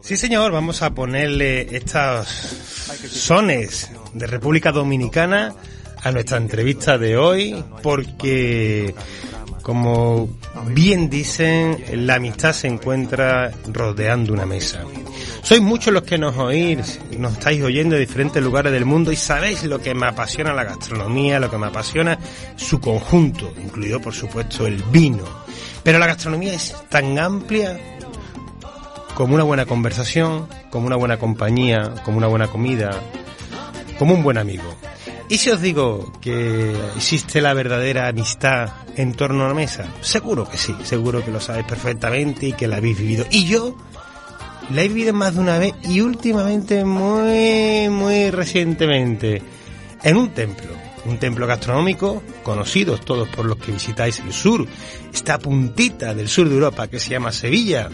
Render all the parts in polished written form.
Sí, señor, vamos a ponerle estos sones de República Dominicana a nuestra entrevista de hoy, porque, como bien dicen, la amistad se encuentra rodeando una mesa. Sois muchos los que nos estáis oyendo de diferentes lugares del mundo y sabéis lo que me apasiona la gastronomía, lo que me apasiona su conjunto, incluido, por supuesto, el vino. Pero la gastronomía es tan amplia como una buena conversación, como una buena compañía, como una buena comida, como un buen amigo. ¿Y si os digo que existe la verdadera amistad en torno a la mesa? Seguro que sí, seguro que lo sabéis perfectamente y que la habéis vivido. Y yo la he vivido más de una vez y últimamente, muy recientemente, en un templo gastronómico, conocidos todos por los que visitáis el sur, esta puntita del sur de Europa que se llama Sevilla,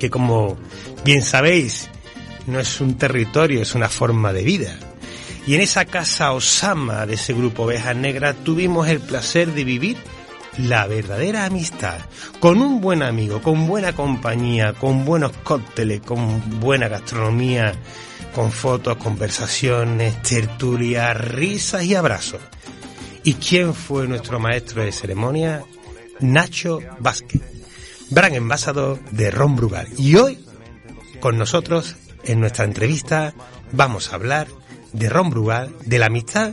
que, como bien sabéis, no es un territorio, es una forma de vida. Y en esa Casa Osama de ese grupo Ovejas Negra tuvimos el placer de vivir la verdadera amistad, con un buen amigo, con buena compañía, con buenos cócteles, con buena gastronomía, con fotos, conversaciones, tertulias, risas y abrazos. ¿Y quién fue nuestro maestro de ceremonia? Nacho Vázquez, gran envasador de Ron Brugal. Y hoy, con nosotros, en nuestra entrevista, vamos a hablar de Ron Brugal, de la amistad,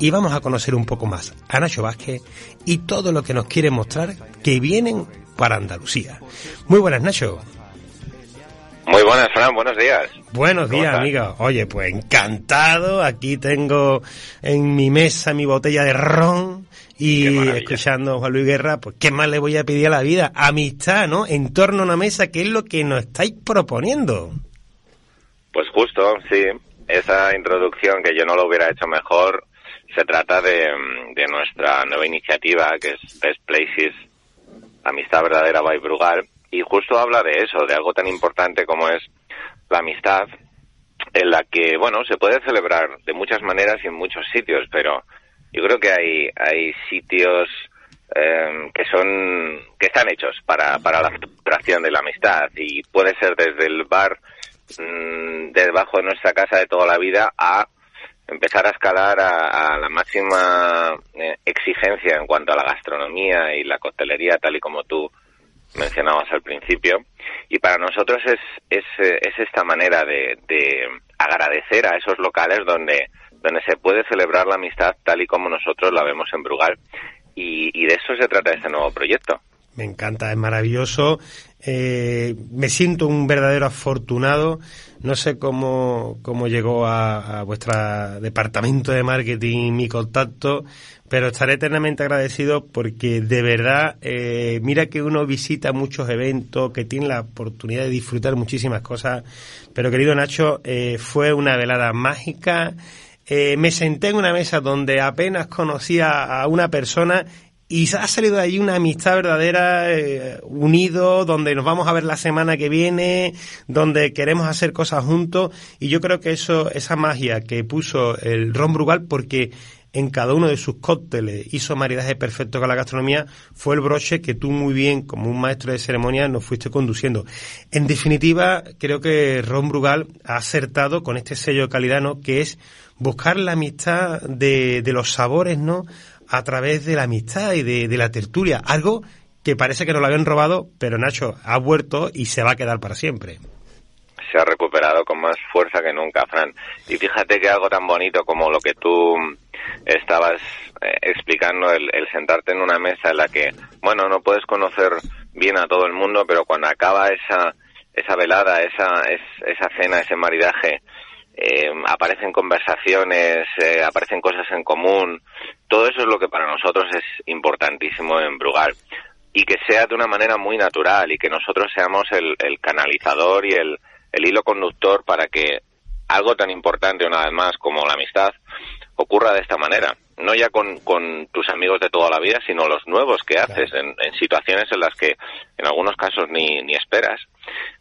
y vamos a conocer un poco más a Nacho Vázquez y todo lo que nos quiere mostrar que vienen para Andalucía. Muy buenas, Nacho. Muy buenas, Fran, buenos días. Buenos días, amiga. Oye, pues encantado. Aquí tengo en mi mesa mi botella de ron y escuchando a Juan Luis Guerra, pues ¿qué más le voy a pedir a la vida? Amistad, ¿no? En torno a una mesa, que es lo que nos estáis proponiendo. Pues justo, sí. Esa introducción, que yo no lo hubiera hecho mejor, se trata de nuestra nueva iniciativa, que es Best Places, Amistad Verdadera by Brugal. Y justo habla de eso, de algo tan importante como es la amistad, en la que, bueno, se puede celebrar de muchas maneras y en muchos sitios, pero yo creo que hay sitios que están hechos para la celebración de la amistad, y puede ser desde el bar debajo de nuestra casa de toda la vida a empezar a escalar a la máxima exigencia en cuanto a la gastronomía y la coctelería, tal y como tú mencionabas al principio. Y para nosotros es esta manera de agradecer a esos locales donde se puede celebrar la amistad tal y como nosotros la vemos en Brugal, y de eso se trata este nuevo proyecto. Me encanta, es maravilloso. Me siento un verdadero afortunado. No sé cómo llegó a vuestro departamento de marketing mi contacto, pero estaré eternamente agradecido, porque de verdad, mira que uno visita muchos eventos, que tiene la oportunidad de disfrutar muchísimas cosas, pero, querido Nacho, fue una velada mágica. Me senté en una mesa donde apenas conocía a una persona y ha salido de allí una amistad verdadera, unido, donde nos vamos a ver la semana que viene, donde queremos hacer cosas juntos. Y yo creo que esa magia que puso el Ron Brugal, porque en cada uno de sus cócteles hizo maridaje perfecto con la gastronomía, fue el broche que tú muy bien, como un maestro de ceremonia, nos fuiste conduciendo. En definitiva, creo que Ron Brugal ha acertado con este sello de calidad, ¿no?, que es buscar la amistad de los sabores, ¿no?, a través de la amistad y de la tertulia, algo que parece que nos lo habían robado, pero, Nacho, ha vuelto y se va a quedar para siempre. Se ha recuperado con más fuerza que nunca, Fran. Y fíjate que algo tan bonito como lo que tú estabas explicando, el sentarte en una mesa en la que, bueno, no puedes conocer bien a todo el mundo, pero cuando acaba esa velada, esa cena, ese maridaje, aparecen conversaciones, aparecen cosas en común. Todo eso es lo que para nosotros es importantísimo en Brugal, y que sea de una manera muy natural, y que nosotros seamos el canalizador y el el hilo conductor para que algo tan importante, una vez más, como la amistad, ocurra de esta manera. No ya con tus amigos de toda la vida, sino los nuevos que haces, en situaciones en las que en algunos casos ni esperas,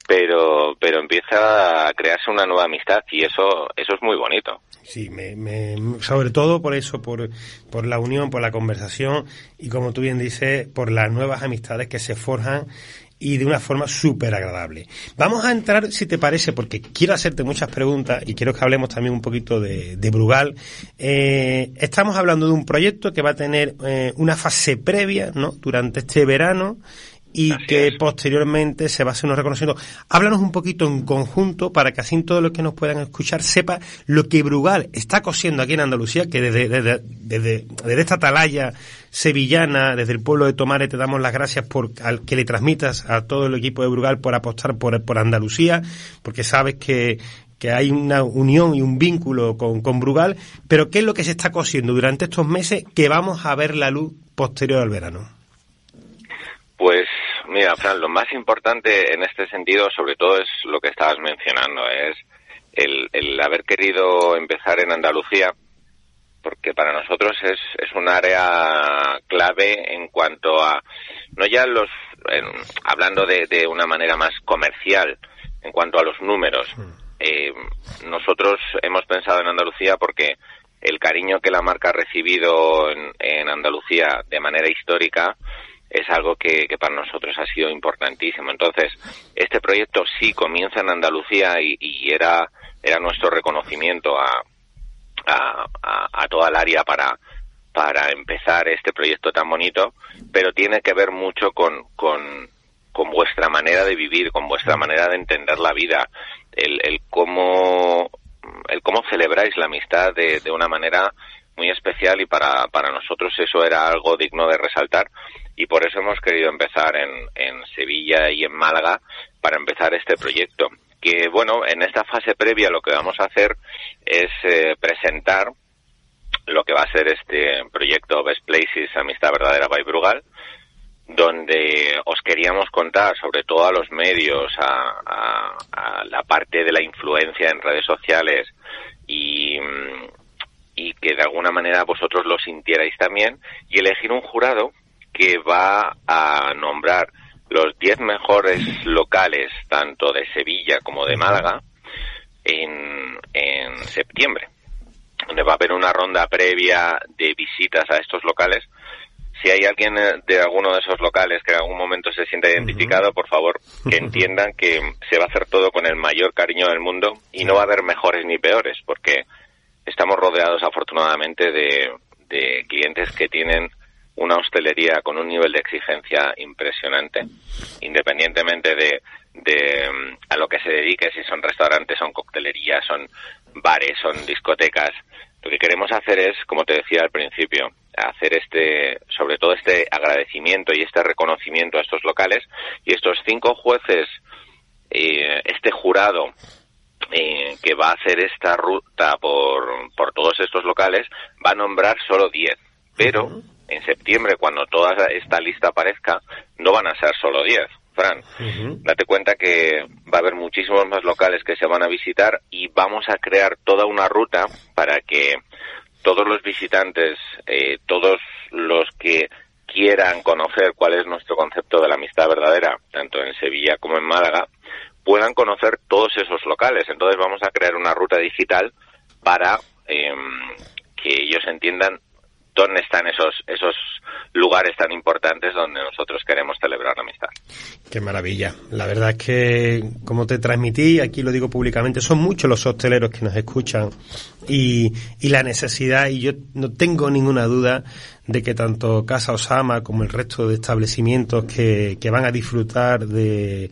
pero empieza a crearse una nueva amistad, y eso es muy bonito. Sí, sobre todo por eso, por la unión, por la conversación, y como tú bien dices, por las nuevas amistades que se forjan, y de una forma súper agradable. Vamos a entrar, si te parece, porque quiero hacerte muchas preguntas y quiero que hablemos también un poquito de Brugal. Estamos hablando de un proyecto que va a tener una fase previa, ¿no?, durante este verano, y así que es. Posteriormente se va a hacer unos reconocimientos. Háblanos un poquito en conjunto para que así todos los que nos puedan escuchar sepa lo que Brugal está cosiendo aquí en Andalucía, que desde esta atalaya sevillana, desde el pueblo de Tomares, te damos las gracias por al que le transmitas a todo el equipo de Brugal por apostar por Andalucía, porque sabes que hay una unión y un vínculo con Brugal. Pero ¿qué es lo que se está cosiendo durante estos meses que vamos a ver la luz posterior al verano? Pues mira, Fran, lo más importante en este sentido, sobre todo, es lo que estabas mencionando, es el haber querido empezar en Andalucía, porque para nosotros es un área clave en cuanto a, no ya hablando de una manera más comercial, en cuanto a los números. Nosotros hemos pensado en Andalucía porque el cariño que la marca ha recibido en Andalucía de manera histórica es algo que para nosotros ha sido importantísimo. Entonces, este proyecto sí comienza en Andalucía y era nuestro reconocimiento a toda el área para empezar este proyecto tan bonito, pero tiene que ver mucho con vuestra manera de vivir, con vuestra manera de entender la vida, el cómo celebráis la amistad de una manera muy especial, y para nosotros eso era algo digno de resaltar, y por eso hemos querido empezar en Sevilla y en Málaga para empezar este proyecto. Que bueno, en esta fase previa lo que vamos a hacer es presentar lo que va a ser este proyecto Best Places, Amistad Verdadera by Brugal, donde os queríamos contar, sobre todo a los medios, a la parte de la influencia en redes sociales, y que de alguna manera vosotros lo sintierais también, y elegir un jurado que va a nombrar los 10 mejores locales, tanto de Sevilla como de Málaga, en septiembre, donde va a haber una ronda previa de visitas a estos locales. Si hay alguien de alguno de esos locales que en algún momento se sienta identificado, por favor, que entiendan que se va a hacer todo con el mayor cariño del mundo, y no va a haber mejores ni peores, porque estamos rodeados, afortunadamente, de clientes que tienen una hostelería con un nivel de exigencia impresionante, independientemente de a lo que se dedique, si son restaurantes, son coctelerías, son bares, son discotecas. Lo que queremos hacer es, como te decía al principio, hacer sobre todo este agradecimiento y este reconocimiento a estos locales, y estos 5 jueces, este jurado que va a hacer esta ruta por todos estos locales, va a nombrar solo 10, pero en septiembre, cuando toda esta lista aparezca, no van a ser solo 10, Fran. Date cuenta que va a haber muchísimos más locales que se van a visitar, y vamos a crear toda una ruta para que todos los visitantes, todos los que quieran conocer cuál es nuestro concepto de la amistad verdadera, tanto en Sevilla como en Málaga, puedan conocer todos esos locales. Entonces vamos a crear una ruta digital para que ellos entiendan dónde están esos lugares tan importantes donde nosotros queremos celebrar la amistad. ¡Qué maravilla! La verdad es que, como te transmití, aquí lo digo públicamente, son muchos los hosteleros que nos escuchan, y la necesidad, y yo no tengo ninguna duda de que tanto Casa Osama como el resto de establecimientos que van a disfrutar de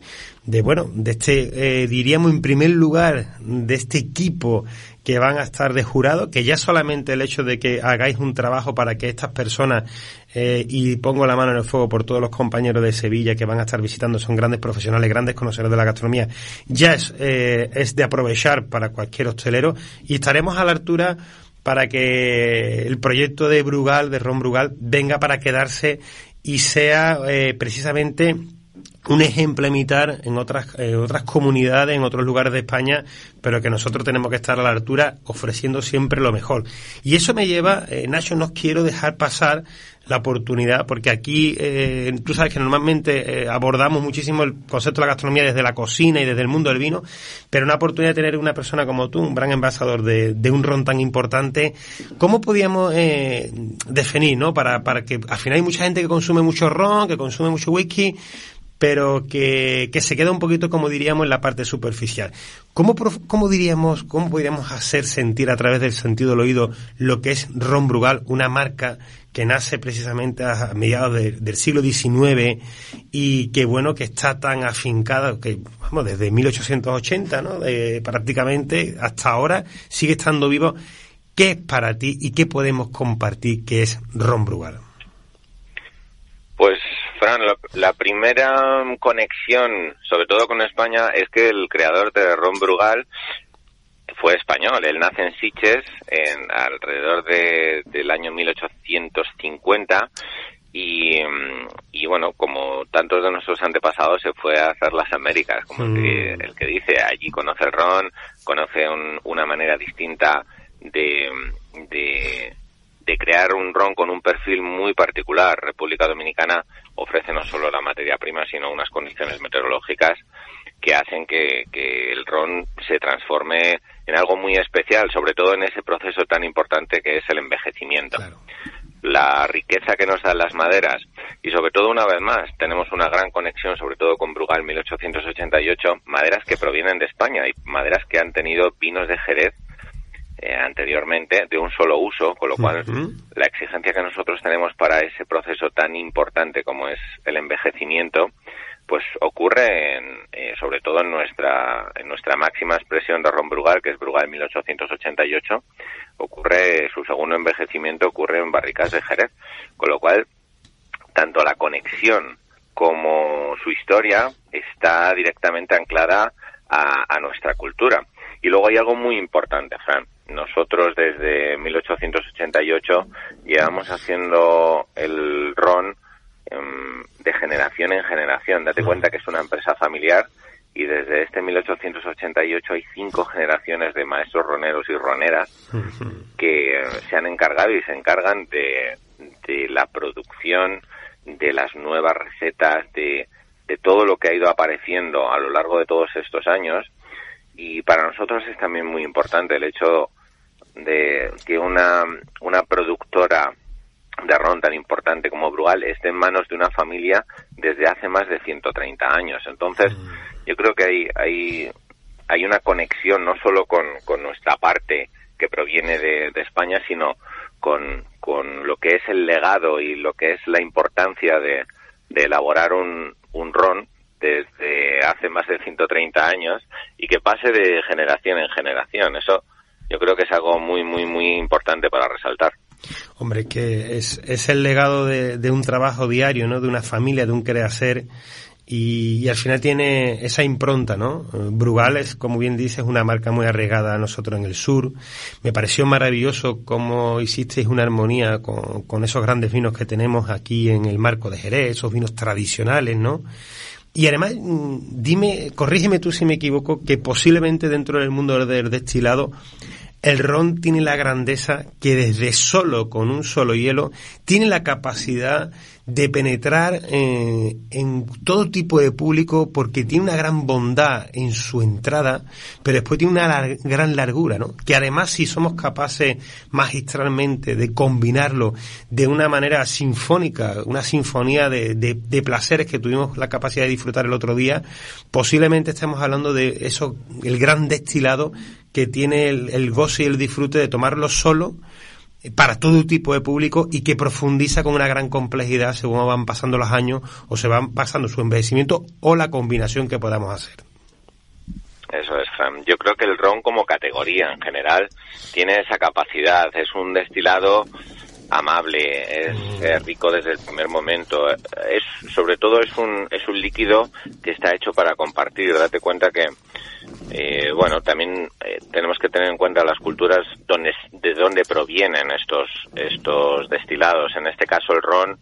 este, diríamos en primer lugar, de este equipo que van a estar de jurado, que ya solamente el hecho de que hagáis un trabajo para que estas personas, y pongo la mano en el fuego por todos los compañeros de Sevilla que van a estar visitando, son grandes profesionales, grandes conocedores de la gastronomía, ya es de aprovechar para cualquier hostelero, y estaremos a la altura para que el proyecto de Brugal, de Ron Brugal, venga para quedarse y sea precisamente un ejemplo a imitar en otras comunidades, en otros lugares de España, pero que nosotros tenemos que estar a la altura ofreciendo siempre lo mejor. Y eso me lleva, Nacho, no quiero dejar pasar la oportunidad, porque aquí tú sabes que normalmente abordamos muchísimo el concepto de la gastronomía desde la cocina y desde el mundo del vino, pero una oportunidad de tener una persona como tú, un gran embajador de un ron tan importante, ¿cómo podíamos definir, no? Para que al final hay mucha gente que consume mucho ron, que consume mucho whisky, pero que se queda un poquito, como diríamos, en la parte superficial. ¿Cómo podríamos hacer sentir a través del sentido del oído lo que es Ron Brugal, una marca que nace precisamente a mediados del siglo XIX y que, bueno, que está tan afincada, que vamos, desde 1880, ¿no?, prácticamente hasta ahora sigue estando vivo? ¿Qué es para ti y qué podemos compartir que es Ron Brugal? Pues, Fran, la primera conexión, sobre todo con España, es que el creador de Ron Brugal fue español. Él nace en Sitges alrededor del año 1850 y, bueno, como tantos de nuestros antepasados, se fue a hacer las Américas, como el que dice. Allí conoce el ron, conoce una manera distinta de crear un ron con un perfil muy particular. República Dominicana ofrece no solo la materia prima, sino unas condiciones meteorológicas que hacen que el ron se transforme en algo muy especial, sobre todo en ese proceso tan importante que es el envejecimiento. Claro. La riqueza que nos dan las maderas, y sobre todo, una vez más, tenemos una gran conexión, sobre todo con Brugal 1888, maderas que provienen de España y maderas que han tenido vinos de Jerez anteriormente, de un solo uso, con lo cual la exigencia que nosotros tenemos para ese proceso tan importante como es el envejecimiento, pues ocurre sobre todo en nuestra máxima expresión de Ron Brugal, que es Brugal 1888, su segundo envejecimiento ocurre en barricas de Jerez, con lo cual tanto la conexión como su historia está directamente anclada a nuestra cultura. Y luego hay algo muy importante, Fran. Nosotros desde 1888 llevamos haciendo el ron de generación en generación. Date cuenta que es una empresa familiar y desde este 1888 hay 5 generaciones de maestros roneros y roneras que se han encargado y se encargan de la producción, de las nuevas recetas, de todo lo que ha ido apareciendo a lo largo de todos estos años. Y para nosotros es también muy importante el hecho de que una productora de ron tan importante como Brugal esté en manos de una familia desde hace más de 130 años. Entonces, yo creo que hay una conexión no solo con nuestra parte que proviene de España, sino con lo que es el legado y lo que es la importancia de elaborar un ron desde hace más de 130 años y que pase de generación en generación. Eso yo creo que es algo muy, muy, muy importante para resaltar. Hombre, que es el legado de un trabajo diario, ¿no?, de una familia, de un quehacer, y al final tiene esa impronta, ¿no? Brugal es, como bien dices, una marca muy arraigada a nosotros en el sur. Me pareció maravilloso cómo hicisteis una armonía con esos grandes vinos que tenemos aquí en el marco de Jerez, esos vinos tradicionales, ¿no? Y además, dime, corrígeme tú si me equivoco, que posiblemente dentro del mundo del destilado el ron tiene la grandeza que con un solo hielo, tiene la capacidad de penetrar en todo tipo de público, porque tiene una gran bondad en su entrada, pero después tiene una gran largura, ¿no? Que además, si somos capaces magistralmente de combinarlo de una manera sinfónica, una sinfonía de placeres que tuvimos la capacidad de disfrutar el otro día, posiblemente estemos hablando de eso, el gran destilado que tiene el gozo y el disfrute de tomarlo solo, para todo tipo de público, y que profundiza con una gran complejidad según van pasando los años o se van pasando su envejecimiento o la combinación que podamos hacer. Eso es, Fran. Yo creo que el ron como categoría en general tiene esa capacidad. Es un destilado amable, es rico desde el primer momento. Sobre todo es un líquido que está hecho para compartir. Date cuenta que también tenemos que tener en cuenta las culturas de dónde provienen estos destilados. En este caso el ron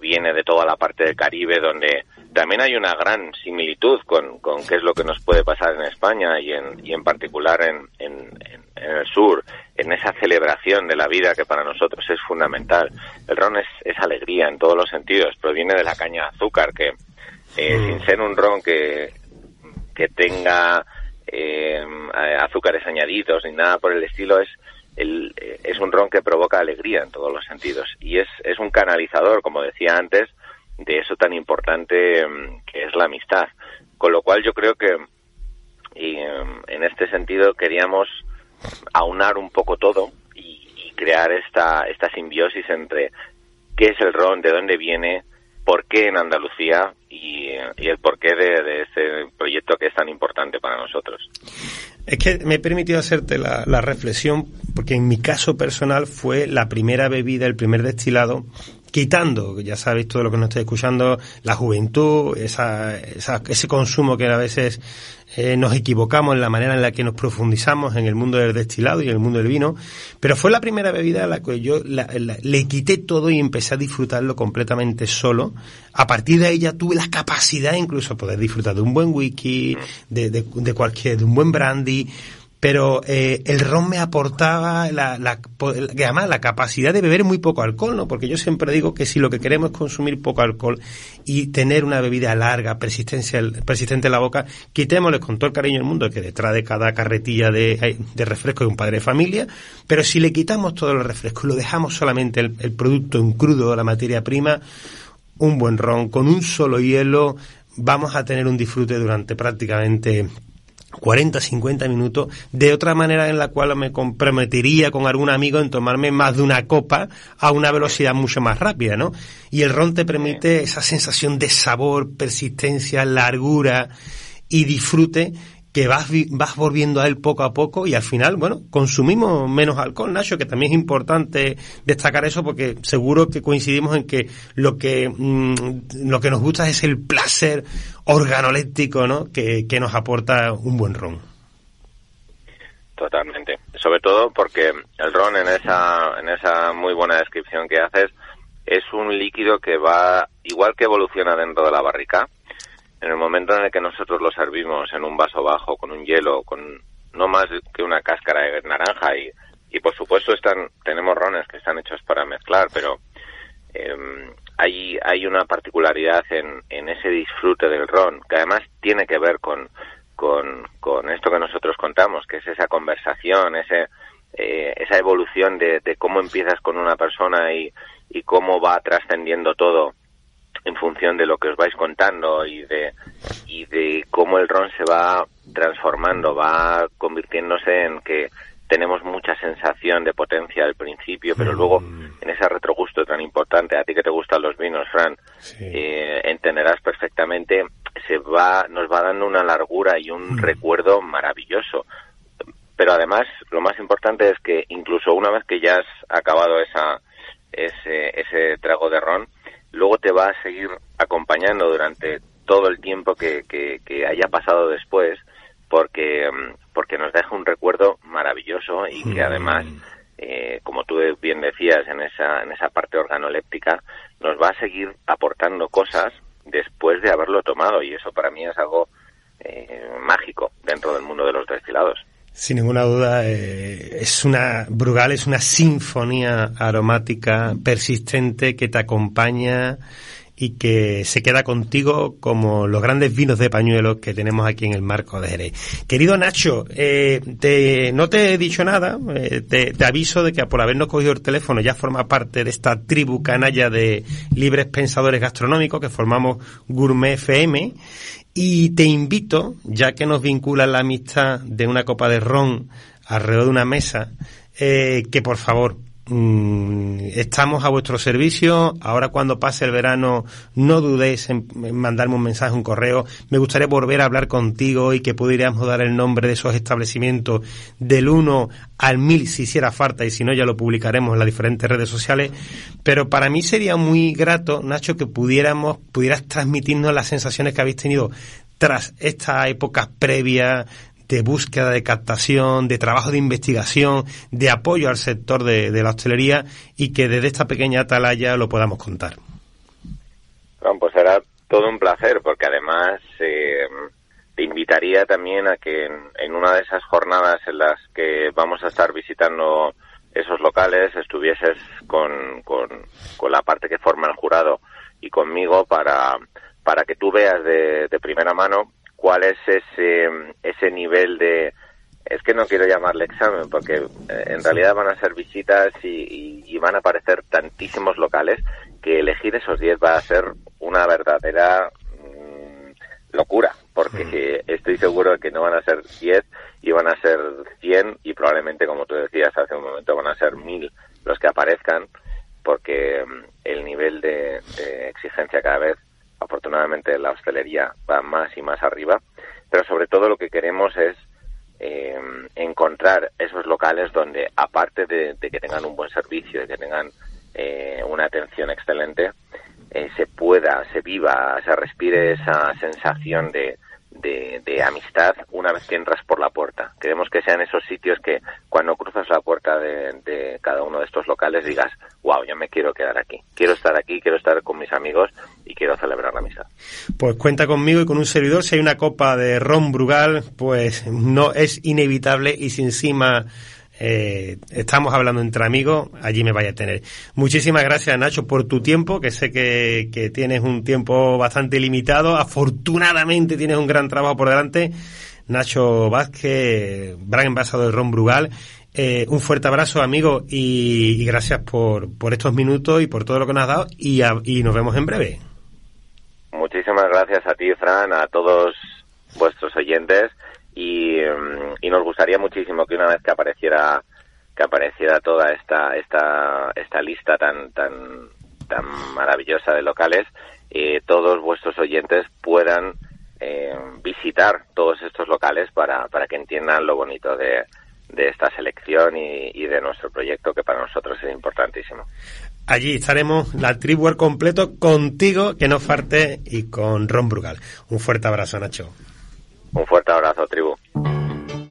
viene de toda la parte del Caribe, donde También hay una gran similitud con qué es lo que nos puede pasar en España y en particular en el sur, en esa celebración de la vida que para nosotros es fundamental. El ron es alegría en todos los sentidos, proviene de la caña de azúcar que, sin ser un ron que tenga azúcares añadidos ni nada por el estilo, es un ron que provoca alegría en todos los sentidos y es un canalizador, como decía antes, de eso tan importante que es la amistad. Con lo cual yo creo que en este sentido queríamos aunar un poco todo y crear esta simbiosis entre qué es el ron, de dónde viene, por qué en Andalucía y el porqué de ese proyecto que es tan importante para nosotros. Es que me he permitido hacerte la reflexión porque en mi caso personal fue la primera bebida, el primer destilado, quitando, ya sabéis todo lo que nos estáis escuchando, la juventud, ese consumo que a veces nos equivocamos en la manera en la que nos profundizamos en el mundo del destilado y en el mundo del vino, pero fue la primera bebida a la que yo le quité todo y empecé a disfrutarlo completamente solo. A partir de ahí ya tuve la capacidad incluso de poder disfrutar de un buen whisky, de un buen brandy. Pero el ron me aportaba además la capacidad de beber muy poco alcohol, ¿no? Porque yo siempre digo que si lo que queremos es consumir poco alcohol y tener una bebida larga, persistente en la boca, quitémosle con todo el cariño del mundo que detrás de cada carretilla de refresco hay un padre de familia, pero si le quitamos todo el refresco y lo dejamos solamente el producto en crudo, la materia prima, un buen ron con un solo hielo, vamos a tener un disfrute durante prácticamente 40, 50 minutos, de otra manera en la cual me comprometería con algún amigo en tomarme más de una copa a una velocidad mucho más rápida, ¿no? Y el ron te permite esa sensación de sabor, persistencia, largura y disfrute que vas volviendo a él poco a poco y al final, bueno, consumimos menos alcohol, Nacho, que también es importante destacar eso porque seguro que coincidimos en que lo que nos gusta es el placer organoléptico, ¿no?, que nos aporta un buen ron. Totalmente, sobre todo porque el ron en esa muy buena descripción que haces es un líquido que va igual que evoluciona dentro de la barrica. En el momento en el que nosotros lo servimos en un vaso bajo, con un hielo, con no más que una cáscara de naranja, y por supuesto tenemos rones que están hechos para mezclar, pero hay una particularidad en ese disfrute del ron, que además tiene que ver con esto que nosotros contamos, que es esa conversación, esa evolución de cómo empiezas con una persona y cómo va trascendiendo todo en función de lo que os vais contando y de cómo el ron se va transformando, va convirtiéndose en que tenemos mucha sensación de potencia al principio, pero luego en ese retrogusto tan importante, a ti que te gustan los vinos, Fran, sí, entenderás perfectamente, nos va dando una largura y un recuerdo maravilloso. Pero además, lo más importante es que incluso una vez que ya has acabado ese trago de ron, luego te va a seguir acompañando durante todo el tiempo que haya pasado después, porque nos deja un recuerdo maravilloso y que además, como tú bien decías, en esa parte organoléptica, nos va a seguir aportando cosas después de haberlo tomado, y eso para mí es algo mágico dentro del mundo de los destilados. Sin ninguna duda, Brugal es una sinfonía aromática persistente que te acompaña y que se queda contigo como los grandes vinos de pañuelos que tenemos aquí en el marco de Jerez. Querido Nacho, no te he dicho nada, te aviso de que por habernos cogido el teléfono ya forma parte de esta tribu canalla de libres pensadores gastronómicos que formamos Gourmet FM. Y te invito, ya que nos vincula la amistad de una copa de ron alrededor de una mesa, que por favor, estamos a vuestro servicio. Ahora cuando pase el verano, no dudéis en mandarme un mensaje, un correo. Me gustaría volver a hablar contigo y que pudiéramos dar el nombre de esos establecimientos del 1 al 1000 si hiciera falta, y si no ya lo publicaremos en las diferentes redes sociales. Pero para mí sería muy grato, Nacho, que pudieras transmitirnos las sensaciones que habéis tenido tras esta época previa de búsqueda, de captación, de trabajo de investigación, de apoyo al sector de la hostelería, y que desde esta pequeña atalaya lo podamos contar. Bueno, pues será Todo un placer, porque además te invitaría también a que en una de esas jornadas en las que vamos a estar visitando esos locales estuvieses con la parte que forma el jurado y conmigo para que tú veas de primera mano cuál es ese nivel de... Es que no quiero llamarle examen, porque en realidad van a ser visitas y van a aparecer tantísimos locales que elegir esos 10 va a ser una verdadera locura, porque estoy seguro de que no van a ser 10 y van a ser 100 y probablemente, como tú decías hace un momento, van a ser 1000 los que aparezcan, porque el nivel de exigencia cada vez, afortunadamente, la hostelería va más y más arriba, pero sobre todo lo que queremos es encontrar esos locales donde, aparte de que tengan un buen servicio, de que tengan una atención excelente, se pueda, se viva, se respire esa sensación de amistad una vez que entras por la puerta. Queremos que sean esos sitios que cuando cruzas la puerta de cada uno de estos locales digas, wow, yo me quiero quedar aquí, quiero estar aquí, quiero estar con mis amigos y quiero celebrar la amistad. Pues cuenta conmigo y con un servidor. Si hay una copa de Ron Brugal, pues no es inevitable, y si encima estamos hablando entre amigos, allí me vaya a tener. Muchísimas gracias, Nacho, por tu tiempo, que sé que tienes un tiempo bastante limitado. Afortunadamente tienes un gran trabajo por delante. Nacho Vázquez, gran envasado de Ron Brugal, un fuerte abrazo, amigo, y gracias por estos minutos y por todo lo que nos has dado, y nos vemos en breve. Muchísimas gracias a ti, Fran, a todos vuestros oyentes. Y nos gustaría muchísimo que una vez que apareciera toda esta lista tan maravillosa de locales, todos vuestros oyentes puedan visitar todos estos locales para que entiendan lo bonito de esta selección y de nuestro proyecto, que para nosotros es importantísimo. Allí estaremos, la tribu al completo, contigo, que no falte, y con Ron Brugal. Un fuerte abrazo, Nacho. Un fuerte abrazo, tribu.